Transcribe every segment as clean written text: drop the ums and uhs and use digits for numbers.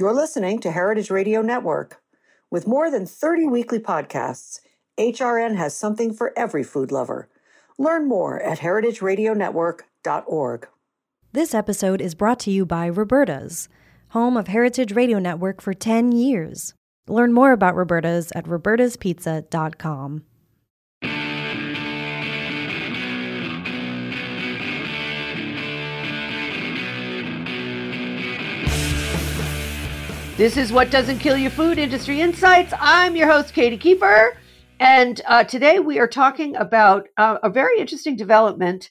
You're listening to Heritage Radio Network. With more than 30 weekly podcasts, HRN has something for every food lover. Learn more at heritageradionetwork.org. This episode is brought to you by Roberta's, home of Heritage Radio Network for 10 years. Learn more about Roberta's at robertaspizza.com. This is What Doesn't Kill You Food Industry Insights. I'm your host, Katie Kiefer. And today we are talking about a very interesting development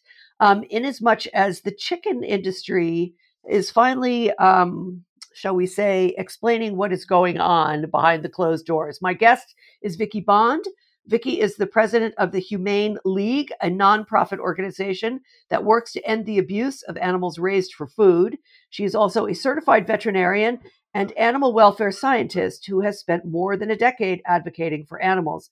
in as much as the chicken industry is finally, shall we say, explaining what is going on behind the closed doors. My guest is Vicki Bond. Vicki is the president of the Humane League, a nonprofit organization that works to end the abuse of animals raised for food. She is also a certified veterinarian and animal welfare scientist who has spent more than a decade advocating for animals.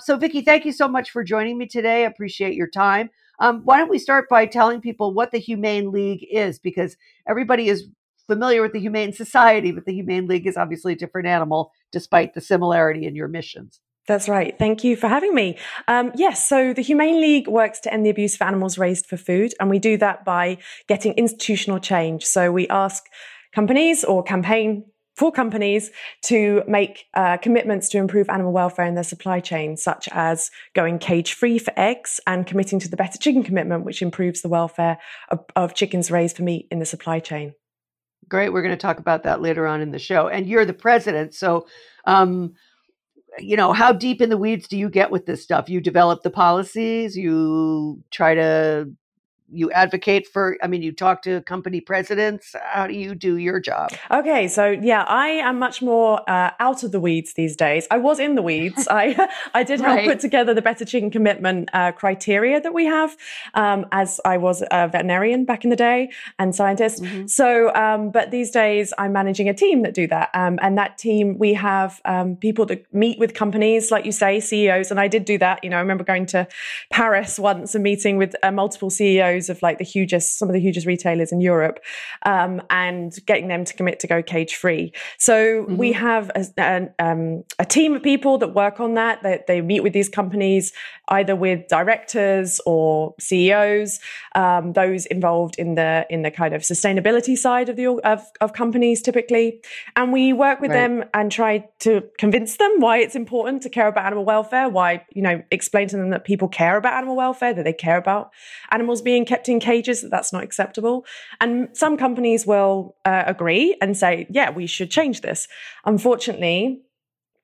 So Vicki, thank you so much for joining me today. I appreciate your time. Why don't we start by telling people what the Humane League is, because everybody is familiar with the Humane Society, but the Humane League is obviously a different animal, despite the similarity in your missions. That's right. Thank you for having me. Yes, so the Humane League works to end the abuse of animals raised for food, and we do that by getting institutional change. So we ask companies or campaign for companies to make commitments to improve animal welfare in their supply chain, such as going cage-free for eggs and committing to the Better Chicken Commitment, which improves the welfare of chickens raised for meat in the supply chain. Great. We're going to talk about that later on in the show. And you're the president, so you know, how deep in the weeds do you get with this stuff? You develop the policies, you advocate for, you talk to company presidents. How do you do your job? Okay. So yeah, I am much more out of the weeds these days. I was in the weeds. I did help put together the Better Chicken Commitment criteria that we have, as I was a veterinarian back in the day and scientist. Mm-hmm. So, but these days I'm managing a team that do that. And that team, we have people that meet with companies, like you say, CEOs. And I did do that. You know, I remember going to Paris once and meeting with multiple CEOs of like some of the hugest retailers in Europe, and getting them to commit to go cage-free. So mm-hmm. we have a team of people that work on that. They meet with these companies, either with directors or CEOs, those involved in the kind of sustainability side of the companies typically. And we work with them and try to convince them why it's important to care about animal welfare, why, explain to them that people care about animal welfare, that they care about animals being kept in cages, that's not acceptable. And some companies will agree and say, yeah, we should change this. Unfortunately,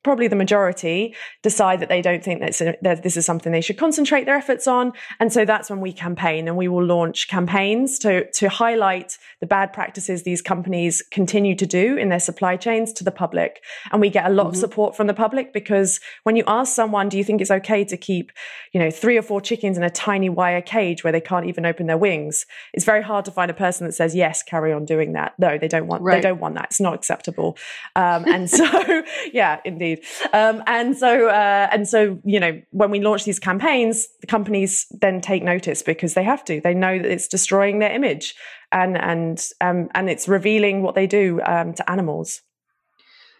probably the majority decide that they don't think that this is something they should concentrate their efforts on. And so that's when we campaign, and we will launch campaigns to highlight the bad practices these companies continue to do in their supply chains to the public. And we get a lot mm-hmm. of support from the public, because when you ask someone, do you think it's okay to keep, 3 or 4 chickens in a tiny wire cage where they can't even open their wings? It's very hard to find a person that says, yes, carry on doing that. No, they don't want that. It's not acceptable. And so, yeah, indeed. And so, when we launch these campaigns, the companies then take notice, because they have to. They know that it's destroying their image, and it's revealing what they do to animals.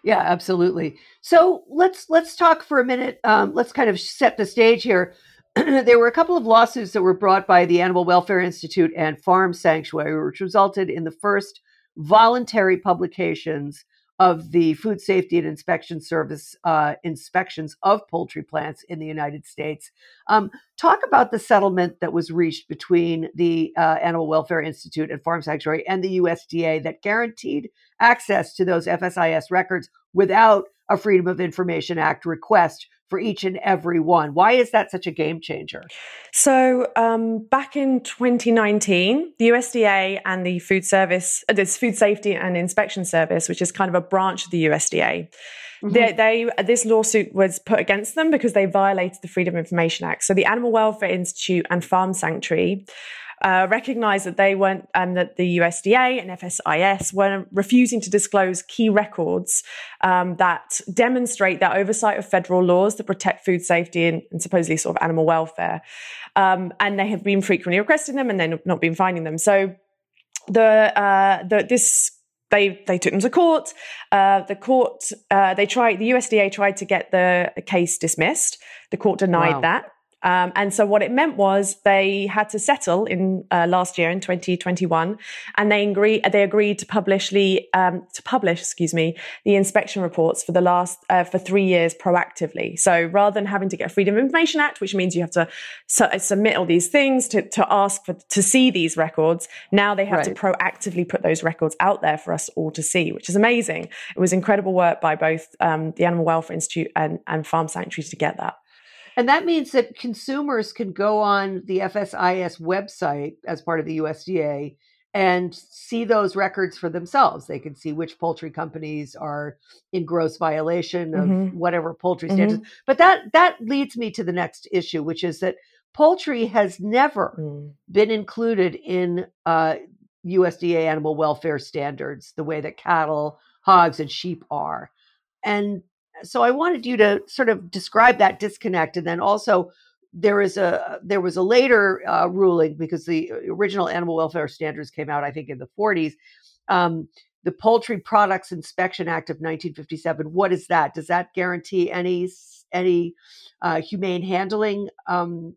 Yeah, absolutely. So let's talk for a minute. Let's kind of set the stage here. There were a couple of lawsuits that were brought by the Animal Welfare Institute and Farm Sanctuary, which resulted in the first voluntary publications of the Food Safety and Inspection Service inspections of poultry plants in the United States. Talk about the settlement that was reached between the Animal Welfare Institute and Farm Sanctuary and the USDA that guaranteed access to those FSIS records without a Freedom of Information Act request for each and every one. Why is that such a game changer? So back in 2019, the USDA and the Food Safety and Inspection Service, which is kind of a branch of the USDA, mm-hmm. This lawsuit was put against them because they violated the Freedom of Information Act. So the Animal Welfare Institute and Farm Sanctuary recognized that they weren't, that the USDA and FSIS were refusing to disclose key records that demonstrate their oversight of federal laws that protect food safety and supposedly sort of animal welfare. And they have been frequently requesting them, and they've not been finding them. So this They took them to court. The USDA tried to get the case dismissed. The court denied that. And so what it meant was they had to settle in last year in 2021, and they agreed to publish the inspection reports for the last for 3 years proactively. So rather than having to get a Freedom of Information Act, which means you have to submit all these things to ask for to see these records, now they have to proactively put those records out there for us all to see, which is amazing. It was incredible work by both the Animal Welfare Institute and Farm Sanctuary to get that. And that means that consumers can go on the FSIS website as part of the USDA and see those records for themselves. They can see which poultry companies are in gross violation of whatever poultry standards. But that leads me to the next issue, which is that poultry has never been included in USDA animal welfare standards the way that cattle, hogs, and sheep are. And so I wanted you to sort of describe that disconnect. And then also there was a later ruling, because the original animal welfare standards came out, I think, in the 40s. The Poultry Products Inspection Act of 1957. What is that? Does that guarantee any humane handling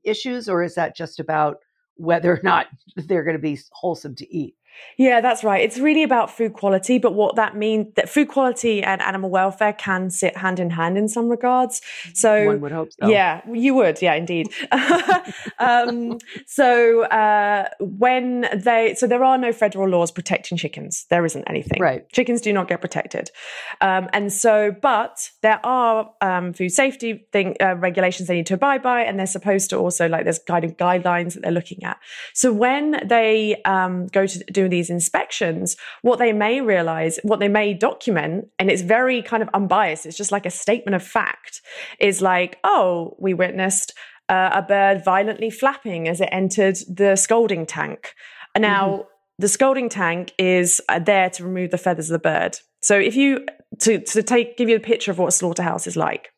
issues, or is that just about whether or not they're going to be wholesome to eat? Yeah, that's right. It's really about food quality, but what that means, that food quality and animal welfare can sit hand in hand in some regards. So one would hope so. Yeah, you would. Yeah, indeed. So there are no federal laws protecting chickens. There isn't anything. Right. Chickens do not get protected. But there are food safety regulations they need to abide by, and they're supposed to also, like, there's kind of guidelines that they're looking at. So when they go to do these inspections, what they may document, and it's very kind of unbiased, it's just like a statement of fact, is like, oh, we witnessed a bird violently flapping as it entered the scalding tank. Now, the scalding tank is there to remove the feathers of the bird. So if you, give you a picture of what a slaughterhouse is like.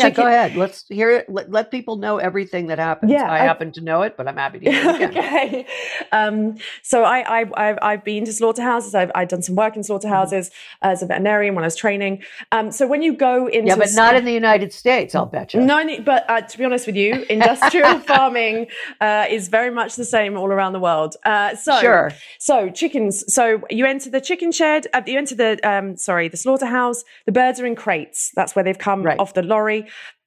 Yeah, go ahead. Let's hear it. Let people know everything that happens. Yeah, I happen to know it, but I'm happy to hear it again. Okay. So I've been to slaughterhouses. I've done some work in slaughterhouses as a veterinarian when I was training. So when you go into... Yeah, but not in the United States, I'll bet you. No, but to be honest with you, industrial farming is very much the same all around the world. Sure. So chickens. So you enter the chicken shed, you enter the slaughterhouse. The birds are in crates. That's where they've come off the lorry.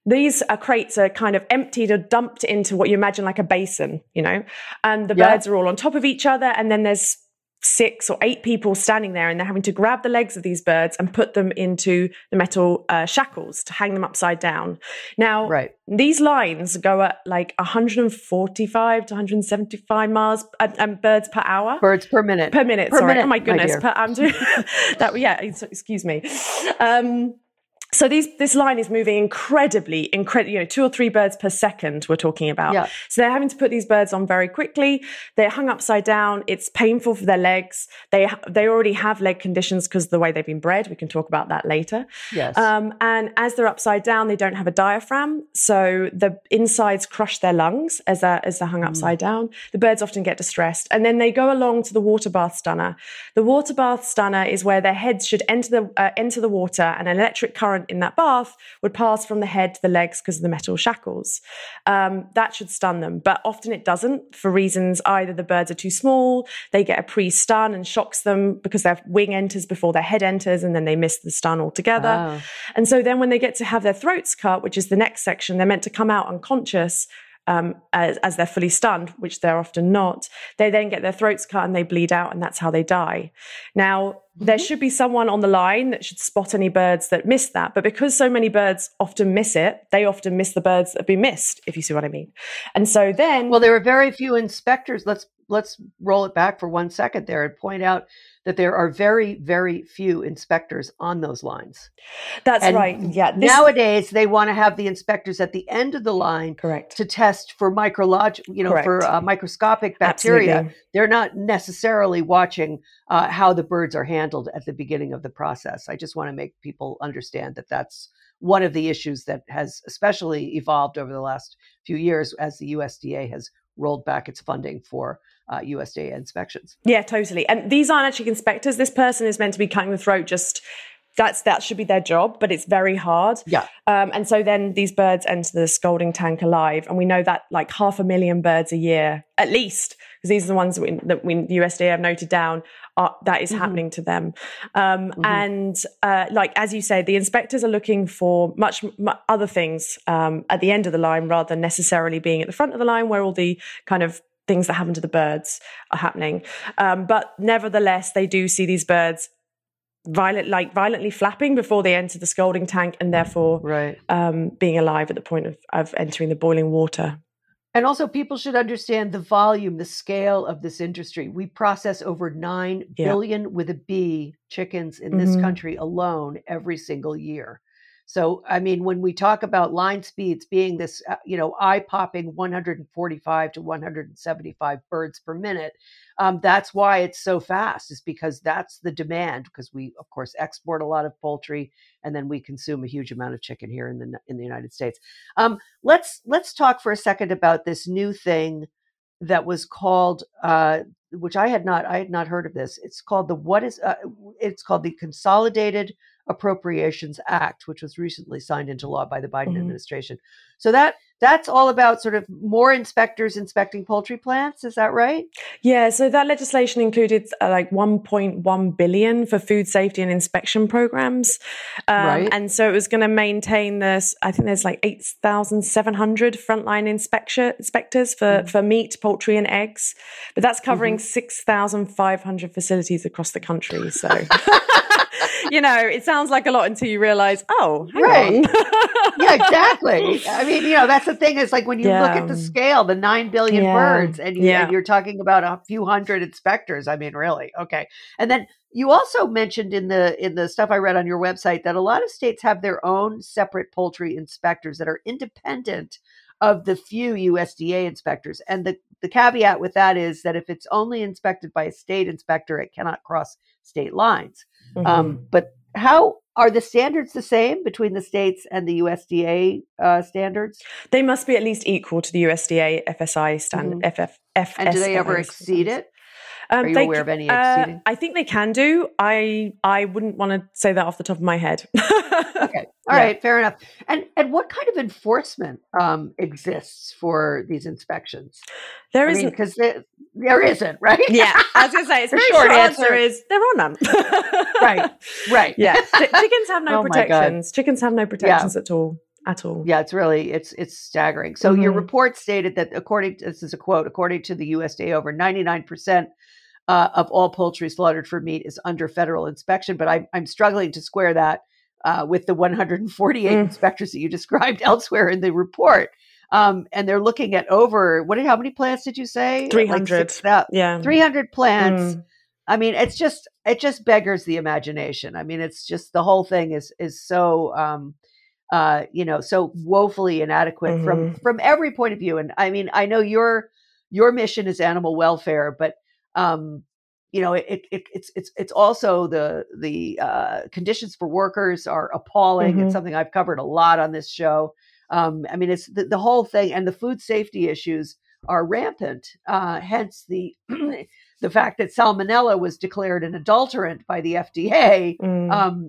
These crates are kind of emptied or dumped into what you imagine like a basin, and the birds are all on top of each other. And then there's 6 or 8 people standing there, and they're having to grab the legs of these birds and put them into the metal shackles to hang them upside down. Now, these lines go at like 145 to 175 miles birds per hour. Birds per minute. Per minute. Oh my goodness. I'm doing that. Yeah. Excuse me. So this line is moving incredibly, 2 or 3 birds per second we're talking about. Yeah. So they're having to put these birds on very quickly. They're hung upside down. It's painful for their legs. They already have leg conditions because of the way they've been bred. We can talk about that later. Yes. And as they're upside down, they don't have a diaphragm. So the insides crush their lungs as they're hung upside down. The birds often get distressed. And then they go along to the water bath stunner. The water bath stunner is where their heads should enter the water, and an electric current in that bath would pass from the head to the legs because of the metal shackles. That should stun them, but often it doesn't, for reasons either the birds are too small, they get a pre-stun and shocks them because their wing enters before their head enters, and then they miss the stun altogether. Wow. And so then when they get to have their throats cut, which is the next section, they're meant to come out unconscious as they're fully stunned, which they're often not. They then get their throats cut and they bleed out, and that's how they die. Now, there should be someone on the line that should spot any birds that miss that. But because so many birds often miss it, they often miss the birds that have been missed, if you see what I mean. And so then... Well, there are very few inspectors. Let's roll it back for 1 second there and point out that there are very, very few inspectors on those lines. That's right. Yeah. Nowadays, they want to have the inspectors at the end of the line to test for microscopic bacteria. Absolutely. They're not necessarily watching how the birds are handled at the beginning of the process. I just want to make people understand that that's one of the issues that has especially evolved over the last few years as the USDA has rolled back its funding for USDA inspections. Yeah, totally. And these aren't actually inspectors. This person is meant to be cutting the throat, just that should be their job, but it's very hard. Yeah. And so then these birds enter the scalding tank alive. And we know that like 500,000 birds a year, at least, because these are the ones that the USDA have noted down, that is happening to them. And like, as you say, the inspectors are looking for much other things at the end of the line, rather than necessarily being at the front of the line where all the kind of things that happen to the birds are happening. But nevertheless, they do see these birds violently flapping before they enter the scalding tank, and therefore being alive at the point of entering the boiling water. And also, people should understand the volume, the scale of this industry. We process over 9 billion, with a B, chickens in this country alone every single year. So, I mean, when we talk about line speeds being this, eye-popping 145 to 175 birds per minute, that's why it's so fast, is because that's the demand, because we, of course, export a lot of poultry, and then we consume a huge amount of chicken here in the United States. Let's talk for a second about this new thing that was called, which I had not heard of this. It's called the Consolidated Appropriations Act, which was recently signed into law by the Biden administration. So that's all about sort of more inspectors inspecting poultry plants. Is that right? Yeah. So that legislation included like $1.1 billion for food safety and inspection programs. And so it was going to maintain this. I think there's like 8,700 frontline inspectors for meat, poultry and eggs. But that's covering 6,500 facilities across the country. So, it sounds like a lot until you realize, hang on. Yeah, exactly. I mean, that's the thing, is like when you look at the scale, the 9 billion birds, and you're talking about a few hundred inspectors. I mean, really? Okay. And then you also mentioned in the stuff I read on your website that a lot of states have their own separate poultry inspectors that are independent of the few USDA inspectors. And the caveat with that is that if it's only inspected by a state inspector, it cannot cross state lines. But how are the standards the same between the states and the USDA standards? They must be at least equal to the USDA FSI standard. And do they ever exceed it? Are you aware of any exceeding? I think they can do. I wouldn't want to say that off the top of my head. Okay. All right. Fair enough. And what kind of enforcement exists for these inspections? There isn't, because there isn't, right? Yeah. I was going to say, it's the short answer is there are none. Right. Right. Yeah. Chickens have no protections. Chickens have no protections at all. Yeah, it's staggering. So your report stated that according to the USDA, over 99% of all poultry slaughtered for meat is under federal inspection. But I'm struggling to square that with the 148 inspectors that you described elsewhere in the report. And they're looking at how many plants did you say? 300. Like 300 plants. I mean, it just beggars the imagination. I mean, it's just, the whole thing is so, so woefully inadequate from every point of view. And I mean, I know your mission is animal welfare, but it's also the conditions for workers are appalling. It's something I've covered a lot on this show. I mean, it's the whole thing, and the food safety issues are rampant. Hence the fact that salmonella was declared an adulterant by the FDA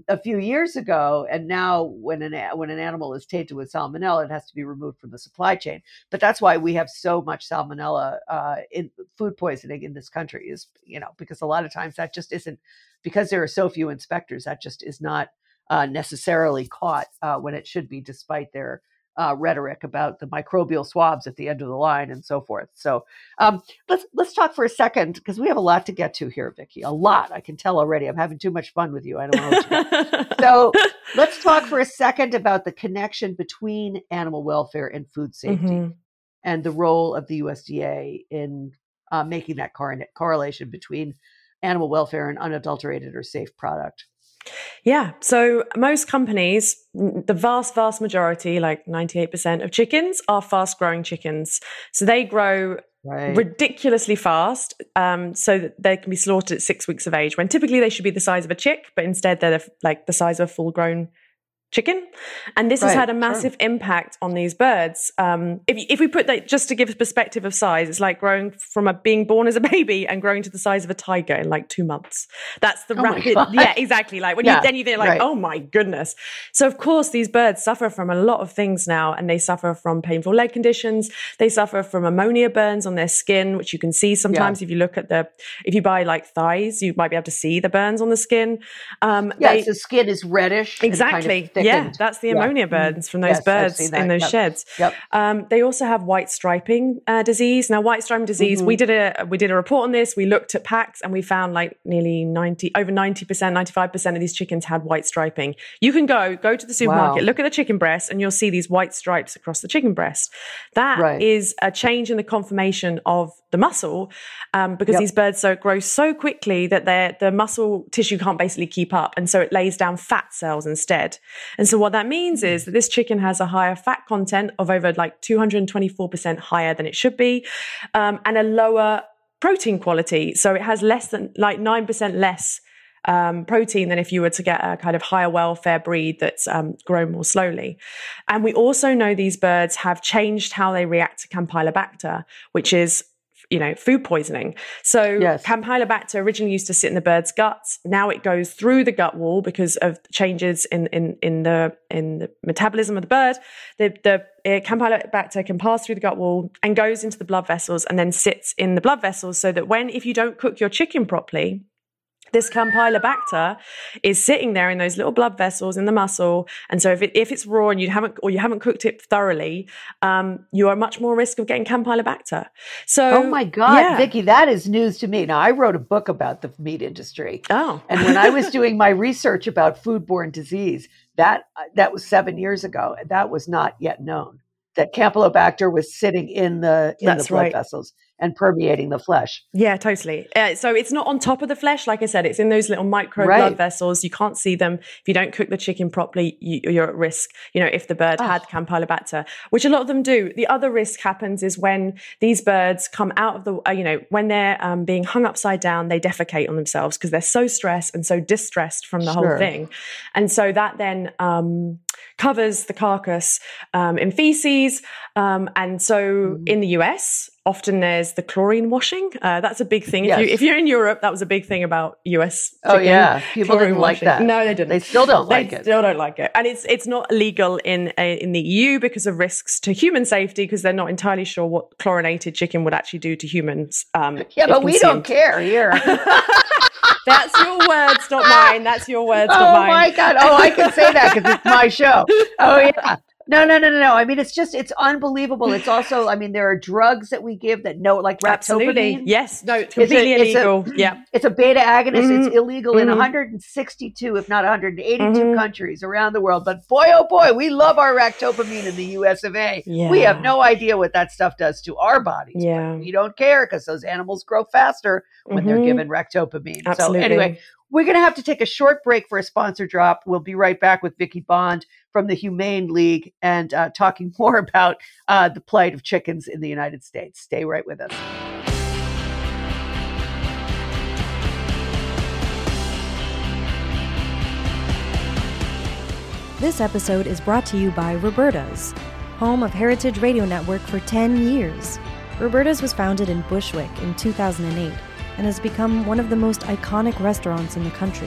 a few years ago, and now when an animal is tainted with salmonella, it has to be removed from the supply chain. But that's why we have so much salmonella in food poisoning in this country, is because a lot of times that just isn't, because there are so few inspectors, that just is not necessarily caught when it should be, despite their rhetoric about the microbial swabs at the end of the line and so forth. So let's talk for a second, because we have a lot to get to here, Vicki. A lot, I can tell already. I'm having too much fun with you. I don't know. So let's talk for a second about the connection between animal welfare and food safety, and the role of the USDA in making that correlation between animal welfare and unadulterated or safe product. Yeah. So most companies, the vast, vast majority, like 98% of chickens, are fast growing chickens. So they grow ridiculously fast, so that they can be slaughtered at 6 weeks of age, when typically they should be the size of a chick, but instead they're like the size of a full grown chicken. And this has had a massive impact on these birds. If we put that, just to give a perspective of size, it's like growing from being born as a baby and growing to the size of a tiger in like 2 months. That's the rapid. Yeah, exactly. Like when you think like, oh my goodness. So of course these birds suffer from a lot of things now, and they suffer from painful leg conditions. They suffer from ammonia burns on their skin, which you can see sometimes if you look at if you buy like thighs, you might be able to see the burns on the skin. The skin is reddish. Exactly. Yeah, that's the ammonia burns from those birds in those sheds. Yep. They also have white striping disease. Now, white striping disease, we did a report on this. We looked at packs and we found like nearly 95% of these chickens had white striping. You can go to the supermarket, look at the chicken breast, and you'll see these white stripes across the chicken breast. That is a change in the conformation of the muscle, because these birds grow so quickly that the muscle tissue can't basically keep up. And so it lays down fat cells instead. And so what that means is that this chicken has a higher fat content of over like 224% higher than it should be, and a lower protein quality. So it has less than like 9% less protein than if you were to get a kind of higher welfare breed that's grown more slowly. And we also know these birds have changed how they react to Campylobacter, which is food poisoning. So Campylobacter originally used to sit in the bird's guts. Now it goes through the gut wall because of changes in the metabolism of the bird. The Campylobacter can pass through the gut wall and goes into the blood vessels and then sits in the blood vessels, so that if you don't cook your chicken properly, this Campylobacter is sitting there in those little blood vessels in the muscle. And so if it's raw and you haven't cooked it thoroughly, you are much more at risk of getting Campylobacter. So, oh my God, Vicki, that is news to me. Now, I wrote a book about the meat industry. Oh. And when I was doing my research about foodborne disease, that was 7 years ago. That was not yet known, that Campylobacter was sitting in the blood vessels and permeating the flesh. Yeah, totally. So it's not on top of the flesh. Like I said, it's in those little micro blood vessels. You can't see them. If you don't cook the chicken properly, you're at risk, if the bird had Campylobacter, which a lot of them do. The other risk happens is when these birds come out of the, when they're being hung upside down, they defecate on themselves because they're so stressed and so distressed from the whole thing. And so that then covers the carcass in feces. And so in the US, often there's the chlorine washing. That's a big thing. If you're in Europe, that was a big thing about US chicken. Oh yeah, people didn't like that. No, they didn't. They still don't like it. They still don't like it. And it's not legal in the EU because of risks to human safety, because they're not entirely sure what chlorinated chicken would actually do to humans. Yeah, but we don't care here. That's your words, not mine. That's your words, not mine. Oh my God. Oh, I can say that because it's my show. Oh yeah. No. I mean, it's unbelievable. It's also, there are drugs that we give that like ractopamine. Absolutely. Yes. No, it's completely illegal. It's a beta agonist. Mm-hmm. It's illegal in 162, if not 182 countries around the world. But boy, oh boy, we love our ractopamine in the US of A. Yeah. We have no idea what that stuff does to our bodies. Yeah. But we don't care because those animals grow faster when they're given ractopamine. Absolutely. So anyway, we're going to have to take a short break for a sponsor drop. We'll be right back with Vicki Bond from the Humane League and talking more about the plight of chickens in the United States. Stay right with us. This episode is brought to you by Roberta's, home of Heritage Radio Network for 10 years. Roberta's was founded in Bushwick in 2008. And has become one of the most iconic restaurants in the country.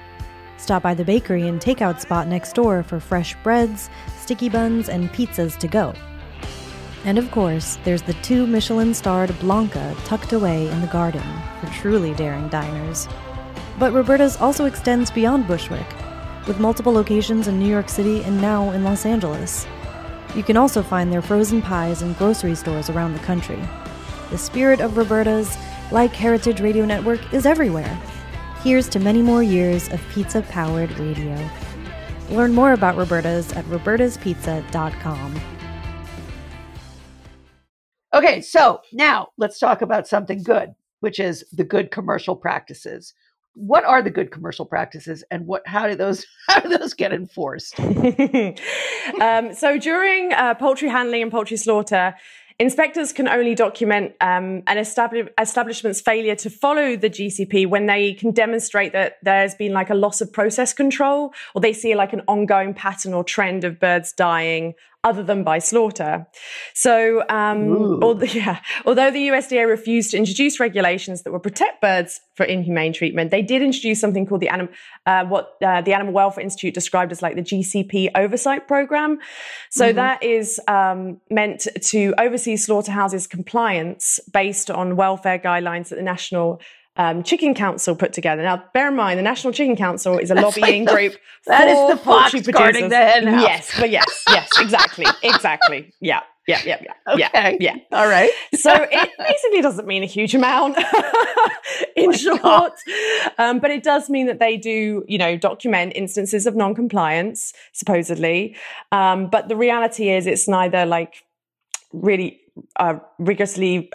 Stop by the bakery and takeout spot next door for fresh breads, sticky buns, and pizzas to go. And of course, there's the 2 Michelin-starred Blanca tucked away in the garden for truly daring diners. But Roberta's also extends beyond Bushwick, with multiple locations in New York City and now in Los Angeles. You can also find their frozen pies in grocery stores around the country. The spirit of Roberta's, like Heritage Radio Network, is everywhere. Here's to many more years of pizza-powered radio. Learn more about Roberta's at robertaspizza.com. Okay, so now let's talk about something good, which is the good commercial practices. What are the good commercial practices, and how do those get enforced? So during poultry handling and poultry slaughter, inspectors can only document an establishment's failure to follow the GCP when they can demonstrate that there's been like a loss of process control, or they see like an ongoing pattern or trend of birds dying other than by slaughter. So although the USDA refused to introduce regulations that would protect birds for inhumane treatment, they did introduce something called the Animal Welfare Institute described as like the GCP oversight program. So that is meant to oversee slaughterhouses' compliance based on welfare guidelines that the National Chicken Council put together. Now, bear in mind, the National Chicken Council is a lobbying group. That is the fox guarding the hen house. Yes, exactly. Yeah. All right. So it basically doesn't mean a huge amount, in short, but it does mean that they do, document instances of non-compliance, supposedly. But the reality is, it's neither like really rigorously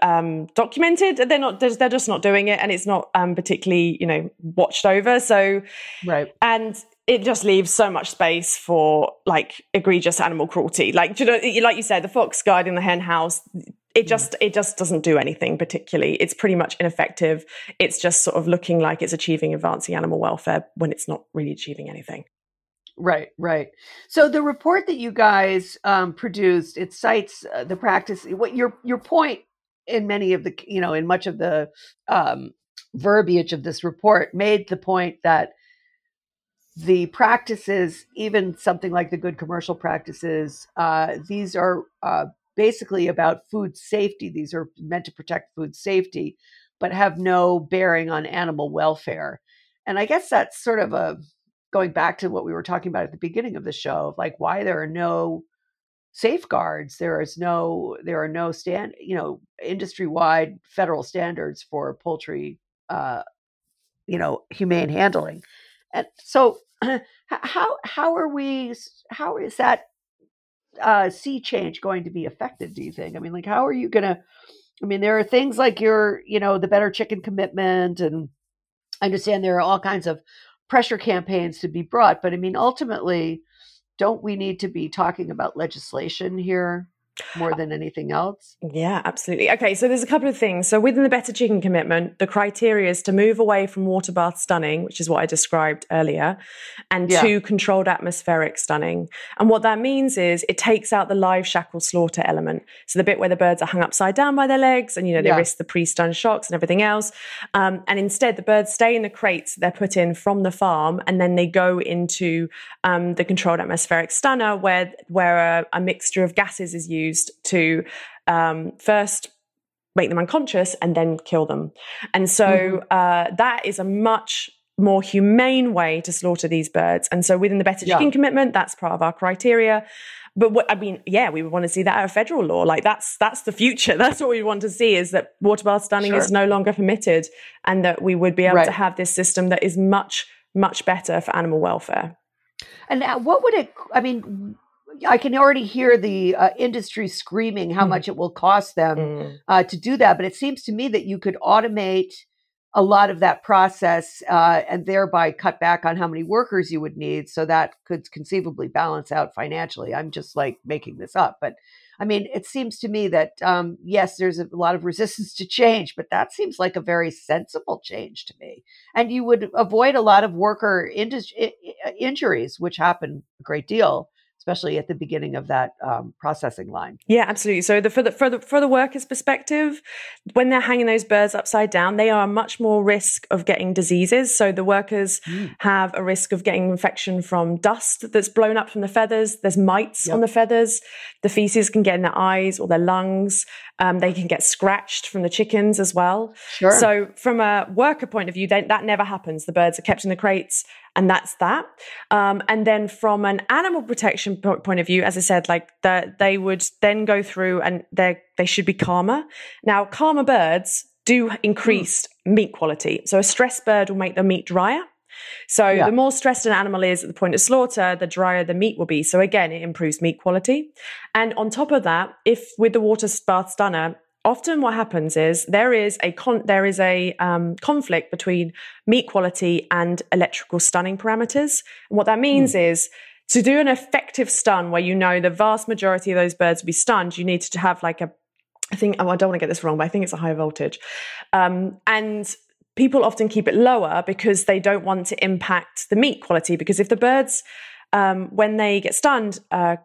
documented. They're just not doing it, and it's not particularly watched over. So right, and it just leaves so much space for like egregious animal cruelty, like you said, the fox guarding the hen house. It just doesn't do anything particularly. It's pretty much ineffective. It's just sort of looking like it's achieving advancing animal welfare when it's not really achieving anything. Right. So the report that you guys produced, it cites the practice. What your point in many of the, in much of the verbiage of this report made the point that the practices, even something like the good commercial practices, these are basically about food safety. These are meant to protect food safety, but have no bearing on animal welfare. And I guess that's sort of going back to what we were talking about at the beginning of the show, of like why there are no safeguards, there are no industry-wide federal standards for poultry, humane handling. And so how is that sea change going to be effective, do you think? I mean, like, how are you going to, there are things like the Better Chicken Commitment, and I understand there are all kinds of pressure campaigns to be brought. But ultimately, don't we need to be talking about legislation here more than anything else? Yeah, absolutely. Okay, so there's a couple of things. So within the Better Chicken Commitment, the criteria is to move away from water bath stunning, which is what I described earlier, and to controlled atmospheric stunning. And what that means is it takes out the live shackle slaughter element. So the bit where the birds are hung upside down by their legs and, they risk the pre-stun shocks and everything else. And instead, the birds stay in the crates they're put in from the farm, and then they go into the controlled atmospheric stunner where a mixture of gases is used to first make them unconscious and then kill them. And so that is a much more humane way to slaughter these birds. And so within the Better Chicken Commitment, that's part of our criteria. But we would want to see that out of federal law. Like that's the future. That's what we want to see, is that water bath stunning is no longer permitted, and that we would be able to have this system that is much, much better for animal welfare. And what would it, I can already hear the industry screaming how much it will cost them to do that. But it seems to me that you could automate a lot of that process and thereby cut back on how many workers you would need. So that could conceivably balance out financially. I'm just like making this up. But it seems to me that, yes, there's a lot of resistance to change, but that seems like a very sensible change to me. And you would avoid a lot of worker injuries, which happen a great deal, especially at the beginning of that processing line. Yeah, absolutely. So for the workers' perspective, when they're hanging those birds upside down, they are much more risk of getting diseases. So the workers have a risk of getting infection from dust that's blown up from the feathers. There's mites on the feathers. The feces can get in their eyes or their lungs. They can get scratched from the chickens as well. Sure. So from a worker point of view, that never happens. The birds are kept in the crates, and that's that. And then from an animal protection point of view, as I said, like they would then go through, and they should be calmer. Now, calmer birds do increase meat quality. So a stressed bird will make the meat drier. So the more stressed an animal is at the point of slaughter, the drier the meat will be. So again, it improves meat quality. And on top of that, if with the water bath stunner, often what happens is there is a conflict between meat quality and electrical stunning parameters. And what that means is, to do an effective stun where you know the vast majority of those birds will be stunned, you need to have like a, I don't want to get this wrong, but I think it's a high voltage. And people often keep it lower because they don't want to impact the meat quality, because if the birds, when they get stunned,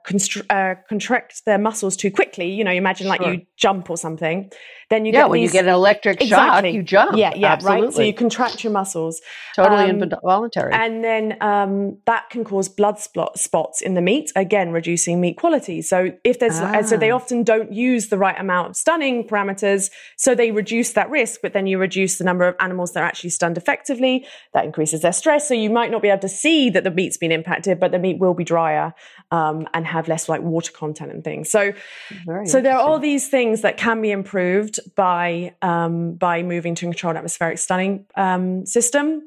contract their muscles too quickly, you know, imagine like you jump or something, then you get when you get an electric shock, you jump. Absolutely. Right? So you contract your muscles. Totally involuntary. And then that can cause blood spots in the meat, again, reducing meat quality. So if there's, so they often don't use the right amount of stunning parameters, so they reduce that risk, but then you reduce the number of animals that are actually stunned effectively. That increases their stress. So you might not be able to see that the meat's been impacted, but the meat will be drier and have less like water content and things. So there are all these things that can be improved by moving to a controlled atmospheric stunning system.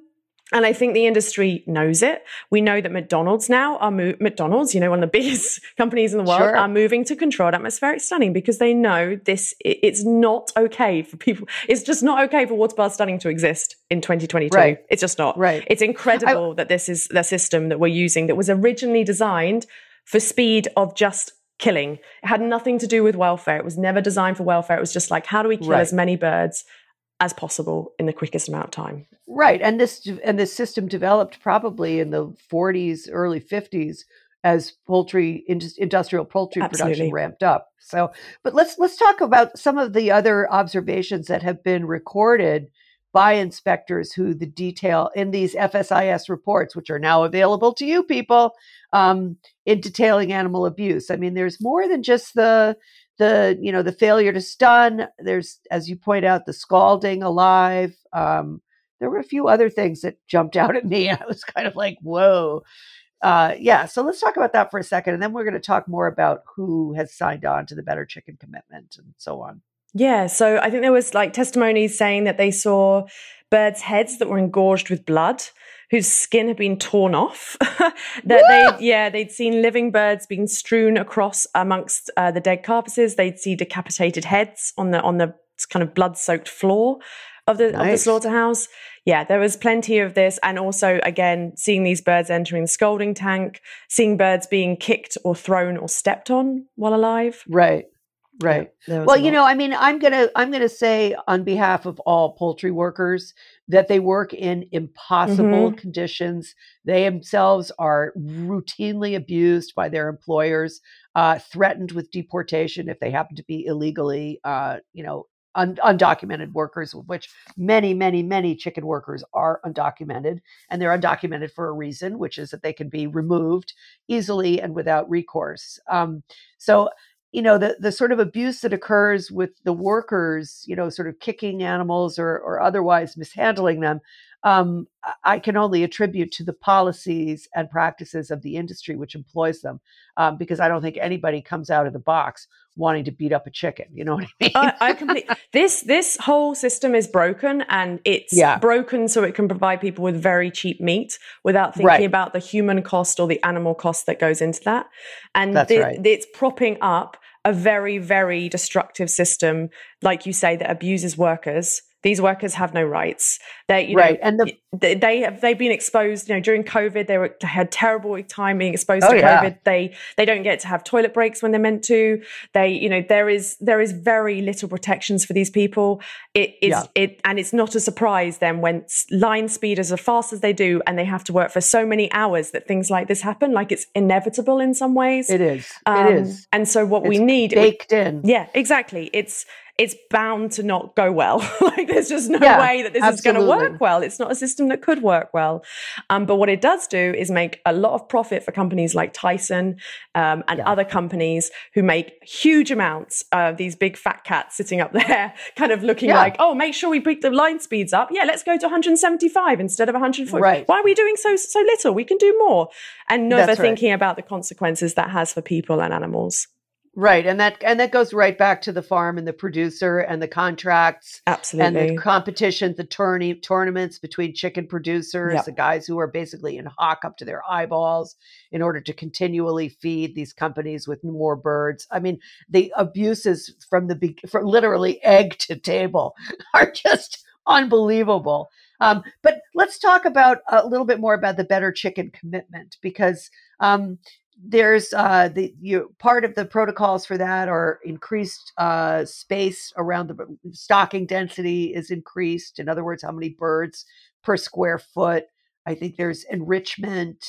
And I think the industry knows it. We know that McDonald's now are McDonald's, you know, one of the biggest companies in the world, are moving to controlled atmospheric stunning because they know this. It's not okay for people. It's just not okay for water bath stunning to exist in 2022. Right. It's just not. Right. It's incredible that this is the system that we're using that was originally designed for speed of just killing. It had nothing to do with welfare. It was never designed for welfare. It was just like, how do we kill as many birds as possible in the quickest amount of time. Right. And this system developed probably in the 40s, early 50s as industrial poultry production ramped up. So, but let's talk about some of the other observations that have been recorded by inspectors who the detail in these FSIS reports, which are now available to you people, in detailing animal abuse. I mean, there's more than just the failure to stun. There's, as you point out, the scalding alive. There were a few other things that jumped out at me. I was kind of like, whoa. So let's talk about that for a second. And then we're going to talk more about who has signed on to the Better Chicken Commitment and so on. Yeah. So I think there was like testimonies saying that they saw birds' heads that were engorged with blood, whose skin had been torn off, they'd seen living birds being strewn across amongst the dead carcasses. They'd see decapitated heads on the kind of blood-soaked floor of the slaughterhouse. Yeah, there was plenty of this. And also, again, seeing these birds entering the scalding tank, seeing birds being kicked or thrown or stepped on while alive. Right. Yeah, well, you know, I mean, I'm going to say on behalf of all poultry workers that they work in impossible conditions. They themselves are routinely abused by their employers, threatened with deportation if they happen to be illegally, undocumented workers, of which many, many, many chicken workers are undocumented. And they're undocumented for a reason, which is that they can be removed easily and without recourse. You know, the sort of abuse that occurs with the workers, you know, sort of kicking animals or otherwise mishandling them, I can only attribute to the policies and practices of the industry which employs them, because I don't think anybody comes out of the box wanting to beat up a chicken. You know what I mean? I completely. This whole system is broken, and it's broken so it can provide people with very cheap meat without thinking about the human cost or the animal cost that goes into that. And it's propping up a very, very destructive system, like you say, that abuses workers. These workers have no rights. They've been exposed, you know, during COVID, they had terrible time being exposed to COVID. They don't get to have toilet breaks when they're meant to. There is very little protections for these people. And it's not a surprise then when line speed is as fast as they do and they have to work for so many hours that things like this happen. Like, it's inevitable in some ways. It is. And so we need baked in. Yeah, exactly. It's bound to not go well. Like, there's just no way that this is going to work well. It's not a system that could work well. But what it does do is make a lot of profit for companies like Tyson and other companies who make huge amounts of these big fat cats sitting up there kind of looking like, oh, make sure we bring the line speeds up. Yeah, let's go to 175 instead of 140. Right. Why are we doing so little? We can do more. And never thinking about the consequences that has for people and animals. Right. And that goes right back to the farm and the producer and the contracts. Absolutely. And the competitions, the tournaments between chicken producers, the guys who are basically in hock up to their eyeballs in order to continually feed these companies with more birds. I mean, the abuses from literally egg to table are just unbelievable. But let's talk about a little bit more about the Better Chicken Commitment, because there's part of the protocols for that are increased space around the stocking density is increased. In other words, how many birds per square foot? I think there's enrichment.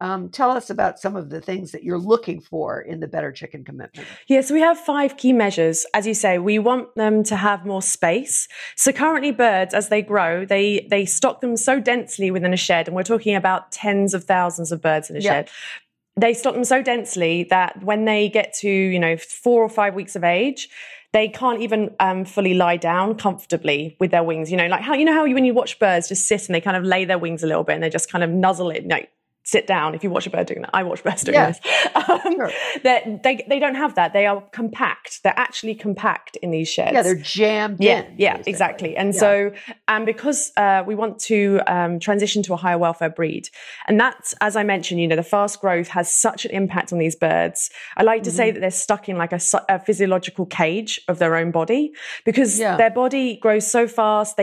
Tell us about some of the things that you're looking for in the Better Chicken Commitment. Yeah, so we have 5 key measures. As you say, we want them to have more space. So currently birds, as they grow, they stock them so densely within a shed, and we're talking about tens of thousands of birds in a shed. They stock them so densely that when they get to, 4 or 5 weeks of age, they can't even fully lie down comfortably with their wings. Like how when you watch birds just sit and they kind of lay their wings a little bit and they just kind of nuzzle it. No, sit down. If you watch a bird doing that, I watch birds doing this. Sure. They don't have that. They are compact. They're actually compact in these sheds. Yeah, they're jammed in. Yeah, exactly. And so, because we want to transition to a higher welfare breed, and that's, as I mentioned, the fast growth has such an impact on these birds. I like to say that they're stuck in like a physiological cage of their own body, because their body grows so fast.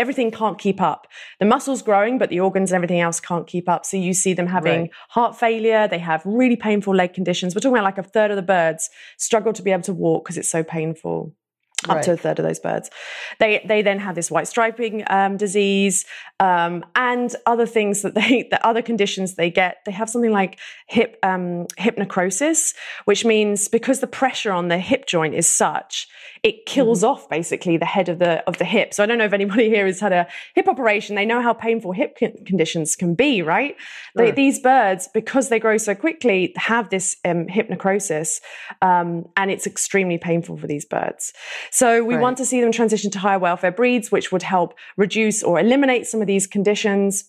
Everything can't keep up. The muscle's growing, but the organs and everything else can't keep up. So you see them having heart failure. They have really painful leg conditions. We're talking about like a third of the birds struggle to be able to walk because it's so painful. Up to a third of those birds. They then have this white striping disease and other things that other conditions they get. They have something like hip necrosis, which means because the pressure on the hip joint is such, it kills off basically the head of the hip. So I don't know if anybody here has had a hip operation. They know how painful hip conditions can be, right? Sure. These birds, because they grow so quickly, have this hip necrosis, and it's extremely painful for these birds. So we want to see them transition to higher welfare breeds, which would help reduce or eliminate some of these conditions.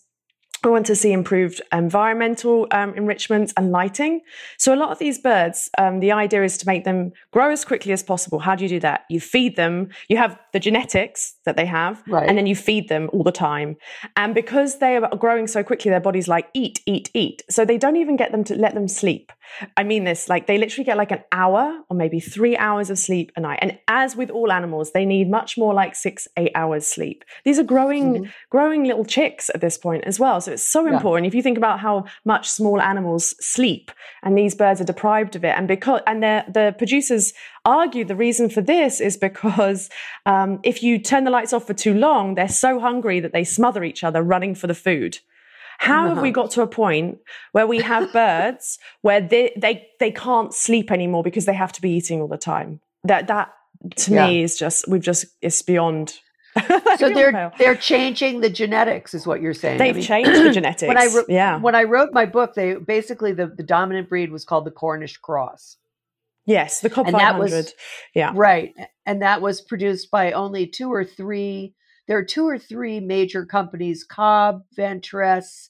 We want to see improved environmental enrichment and lighting. So a lot of these birds, the idea is to make them grow as quickly as possible. How do you do that? You feed them. You have the genetics that they have, and then you feed them all the time. And because they are growing so quickly, their body's like, eat, eat, eat. So they don't even get them to let them sleep. I mean this, like they literally get like an hour or maybe 3 hours of sleep a night. And as with all animals, they need much more like 6-8 hours sleep. These are growing little chicks at this point as well. So it's so important. If you think about how much small animals sleep, and these birds are deprived of it, and the producers argue the reason for this is because if you turn the lights off for too long, they're so hungry that they smother each other running for the food. How have we got to a point where we have birds where they can't sleep anymore because they have to be eating all the time? That to me is just it's beyond. So they're changing the genetics, is what you're saying. They've changed the genetics. When I wrote my book, they basically the dominant breed was called the Cornish cross. Yes, the Cobb 500. And that was produced by only 2 or 3. There are 2 or 3 major companies: Cobb, Ventress,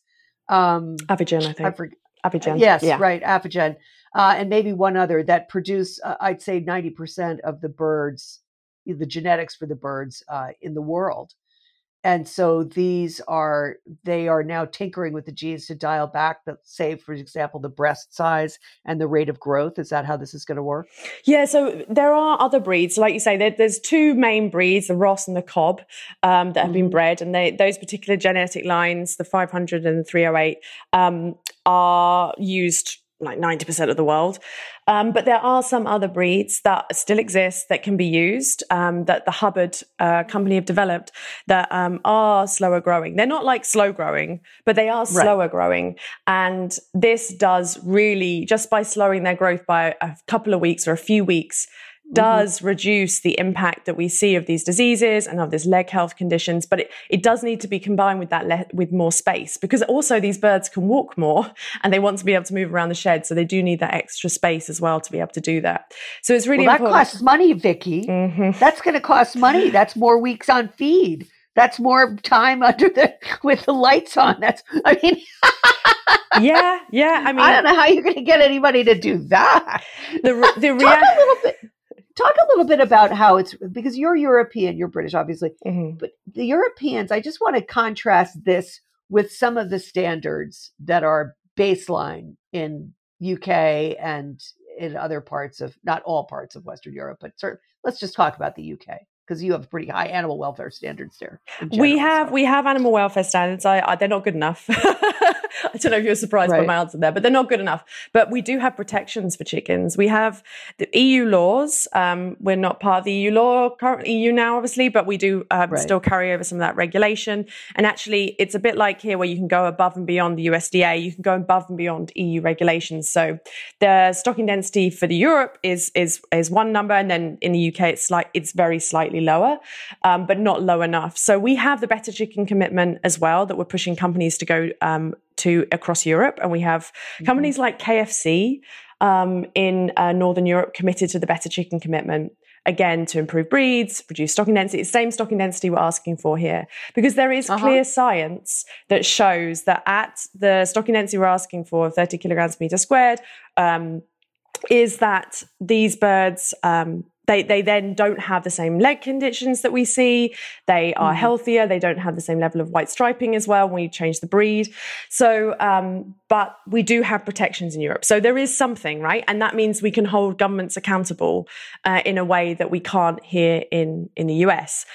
Apigen, I think. Apigen. Yes, right, Apigen, and maybe one other that produce. I'd say 90% of the birds. The genetics for the birds in the world. And so they are now tinkering with the genes to dial back, say, for example, the breast size and the rate of growth. Is that how this is going to work? Yeah, so there are other breeds. Like you say, there's 2 main breeds, the Ross and the Cobb, that have been bred. And those particular genetic lines, the 500 and the 308, are used like 90% of the world. But there are some other breeds that still exist that can be used, that the Hubbard company have developed that are slower growing. They're not like slow growing, but they are slower growing. And this does really, just by slowing their growth by a couple of weeks or a few weeks, does reduce the impact that we see of these diseases and of this leg health conditions, but it does need to be combined with that with more space, because also these birds can walk more and they want to be able to move around the shed, so they do need that extra space as well to be able to do that. So it's really important. That costs money, Vicki. That's going to cost money. That's more weeks on feed. That's more time under the with the lights on. That's, I mean, yeah. I mean, I don't know how you're going to get anybody to do that. Talk a little bit about how it's, because you're European, you're British, obviously, mm-hmm. but the Europeans, I just want to contrast this with some of the standards that are baseline in UK and in other parts of, not all parts of Western Europe, but certainly, let's just talk about the UK. Because you have pretty high animal welfare standards there. We have animal welfare standards. They're not good enough. I don't know if you're surprised by my answer there, but they're not good enough. But we do have protections for chickens. We have the EU laws. We're not part of the EU law currently, EU now, obviously, but we do still carry over some of that regulation. And actually, it's a bit like here where you can go above and beyond the USDA. You can go above and beyond EU regulations. So the stocking density for the Europe is one number, and then in the UK, it's very slightly lower, but not low enough. So we have the Better Chicken Commitment as well that we're pushing companies to go to across Europe. And we have companies like KFC in Northern Europe committed to the Better Chicken Commitment, again, to improve breeds, reduce stocking density. It's the same stocking density we're asking for here, because there is clear science that shows that at the stocking density we're asking for, 30 kilograms per meter squared, is that these birds... They then don't have the same leg conditions that we see. They are healthier. They don't have the same level of white striping as well when you change the breed. So, but we do have protections in Europe. So there is something, right? And that means we can hold governments accountable in a way that we can't here in the US.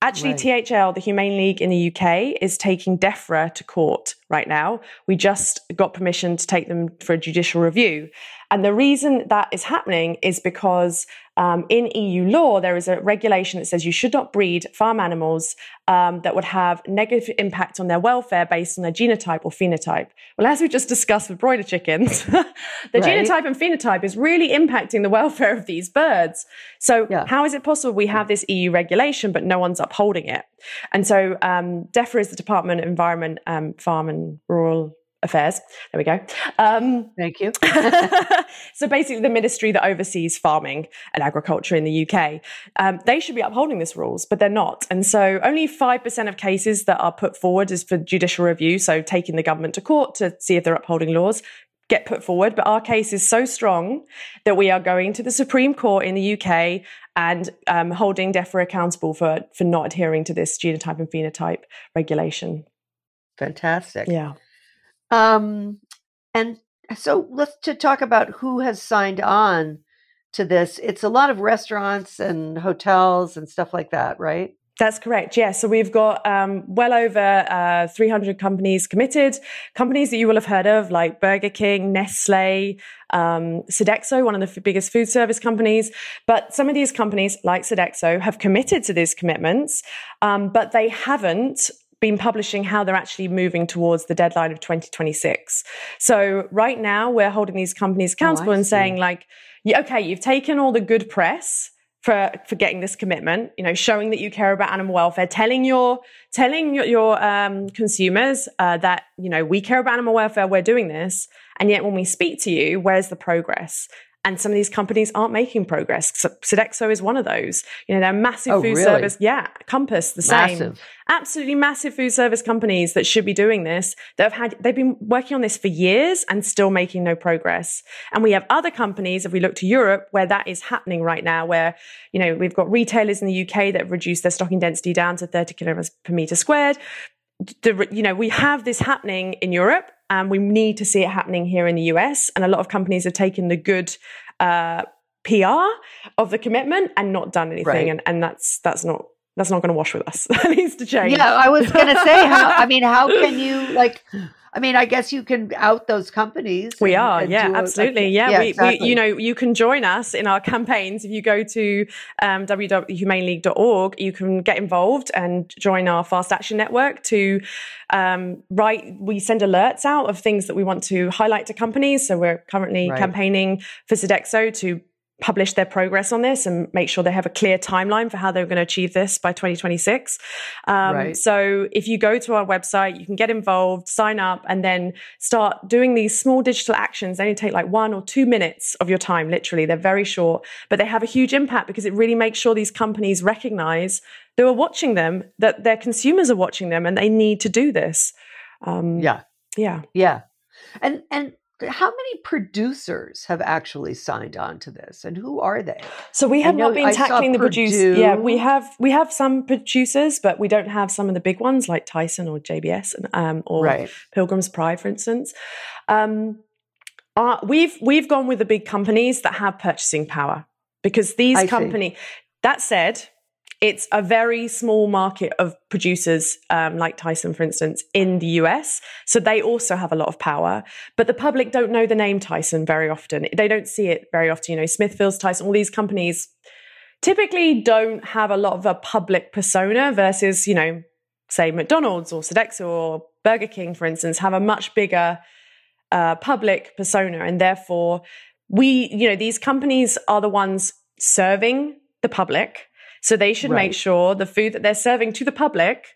Actually, THL, the Humane League in the UK, is taking DEFRA to court right now. We just got permission to take them for a judicial review. And the reason that is happening is because in EU law, there is a regulation that says you should not breed farm animals that would have negative impact on their welfare based on their genotype or phenotype. Well, as we just discussed with broiler chickens, the genotype and phenotype is really impacting the welfare of these birds. So how is it possible we have this EU regulation, but no one's upholding it? And so DEFRA is the Department of Environment, Farm and Rural Affairs. There we go. Thank you. So basically the ministry that oversees farming and agriculture in the UK, they should be upholding these rules, but they're not. And so only 5% of cases that are put forward is for judicial review. So taking the government to court to see if they're upholding laws get put forward. But our case is so strong that we are going to the Supreme Court in the UK and holding DEFRA accountable for not adhering to this genotype and phenotype regulation. Fantastic. Yeah. And so let's to talk about who has signed on to this. It's a lot of restaurants and hotels and stuff like that, right? That's correct. Yeah. So we've got well over 300 companies committed, companies that you will have heard of like Burger King, Nestle, Sodexo, one of the biggest food service companies. But some of these companies like Sodexo have committed to these commitments, but they haven't been publishing how they're actually moving towards the deadline of 2026. So right now we're holding these companies accountable and saying like, okay, you've taken all the good press for getting this commitment, you know, showing that you care about animal welfare, telling your consumers that, you know, we care about animal welfare, we're doing this. And yet when we speak to you, where's the progress? And some of these companies aren't making progress. So Sodexo is one of those. You know, they're massive food service. Yeah, Compass, the same. Absolutely massive food service companies that should be doing this. They've been working on this for years and still making no progress. And we have other companies, if we look to Europe, where that is happening right now, where, you know, we've got retailers in the UK that have reduced their stocking density down to 30 kilograms per meter squared. You know, we have this happening in Europe. And we need to see it happening here in the US. And a lot of companies have taken the good PR of the commitment and not done anything. Right. And that's not going to wash with us. That needs to change. Yeah, I was going to say, how can you like? I mean, I guess you can out those companies. We are. Yeah, absolutely. Exactly. You know, you can join us in our campaigns. If you go to www.humaneleague.org, you can get involved and join our Fast Action Network to we send alerts out of things that we want to highlight to companies. So we're currently campaigning for Sodexo to publish their progress on this and make sure they have a clear timeline for how they're going to achieve this by 2026. Right. So if you go to our website, you can get involved, sign up, and then start doing these small digital actions. They only take like 1 or 2 minutes of your time, literally. They're very short, but they have a huge impact because it really makes sure these companies recognize they are watching them, that their consumers are watching them, and they need to do this. Yeah. And how many producers have actually signed on to this, and who are they? So we have not been tackling the producers. Yeah, we have some producers, but we don't have some of the big ones like Tyson or JBS or right. Pilgrim's Pride, for instance. We've gone with the big companies that have purchasing power, because these companies. That said, it's a very small market of producers like Tyson, for instance, in the US. So they also have a lot of power. But the public don't know the name Tyson very often. They don't see it very often. You know, Smithfield's, Tyson, all these companies typically don't have a lot of a public persona versus, you know, say McDonald's or Sodexo or Burger King, for instance, have a much bigger public persona. And therefore, these companies are the ones serving the public. So they should make sure the food that they're serving to the public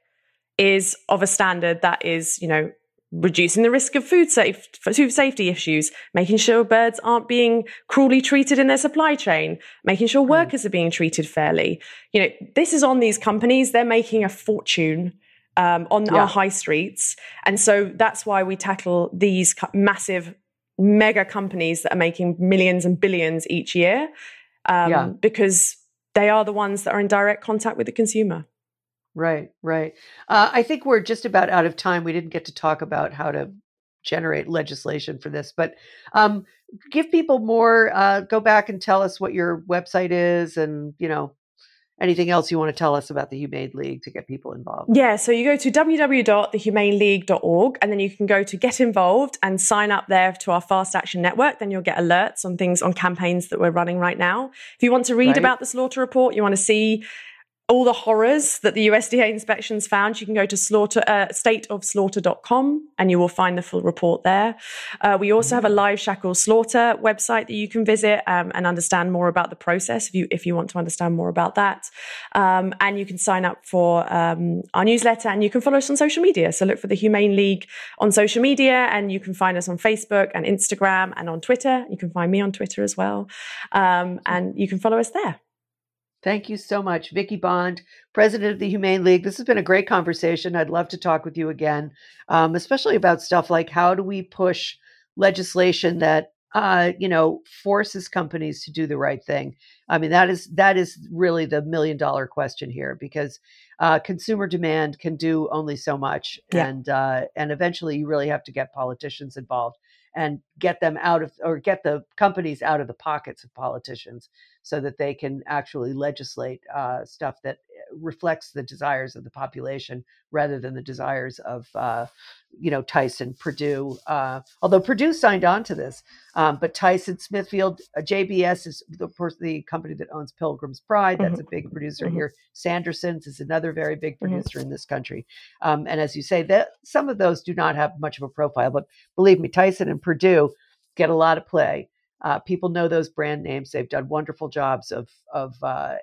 is of a standard that is, you know, reducing the risk of food safety issues, making sure birds aren't being cruelly treated in their supply chain, making sure workers are being treated fairly. You know, this is on these companies. They're making a fortune on our high streets. And so that's why we tackle these massive mega companies that are making millions and billions each year because they are the ones that are in direct contact with the consumer. Right. I think we're just about out of time. We didn't get to talk about how to generate legislation for this, but give people more, go back and tell us what your website is and, you know, anything else you want to tell us about the Humane League to get people involved? Yeah, so you go to www.thehumaneleague.org and then you can go to get involved and sign up there to our Fast Action Network. Then you'll get alerts on things, on campaigns that we're running right now. If you want to read about the slaughter report, you want to see all the horrors that the USDA inspections found, you can go to stateofslaughter.com and you will find the full report there. We also have a live shackle slaughter website that you can visit and understand more about the process if you want to understand more about that. And you can sign up for our newsletter, and you can follow us on social media. So look for the Humane League on social media, and you can find us on Facebook and Instagram and on Twitter. You can find me on Twitter as well. And you can follow us there. Thank you so much, Vicki Bond, president of the Humane League. This has been a great conversation. I'd love to talk with you again, especially about stuff like how do we push legislation that forces companies to do the right thing. I mean, that is really the million-dollar question here, because consumer demand can do only so much, and eventually you really have to get politicians involved and get the companies out of the pockets of politicians so that they can actually legislate stuff that reflects the desires of the population rather than the desires of, Tyson, Purdue, although Purdue signed on to this, but Tyson, Smithfield, JBS is the company that owns Pilgrim's Pride. That's a big producer here. Sanderson's is another very big producer in this country. And as you say, that some of those do not have much of a profile, but believe me, Tyson and Purdue get a lot of play. People know those brand names. They've done wonderful jobs of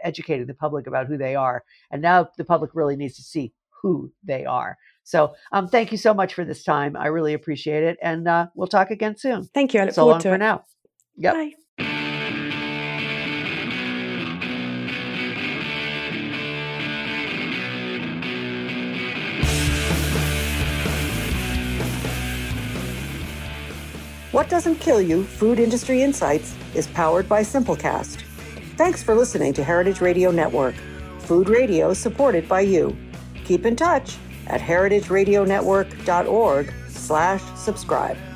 educating the public about who they are. And now the public really needs to see who they are. So thank you so much for this time. I really appreciate it. And we'll talk again soon. Thank you. I look forward to it. So long for now. Yep. Bye. What Doesn't Kill You, Food Industry Insights, is powered by Simplecast. Thanks for listening to Heritage Radio Network, food radio supported by you. Keep in touch at heritageradionetwork.org/subscribe.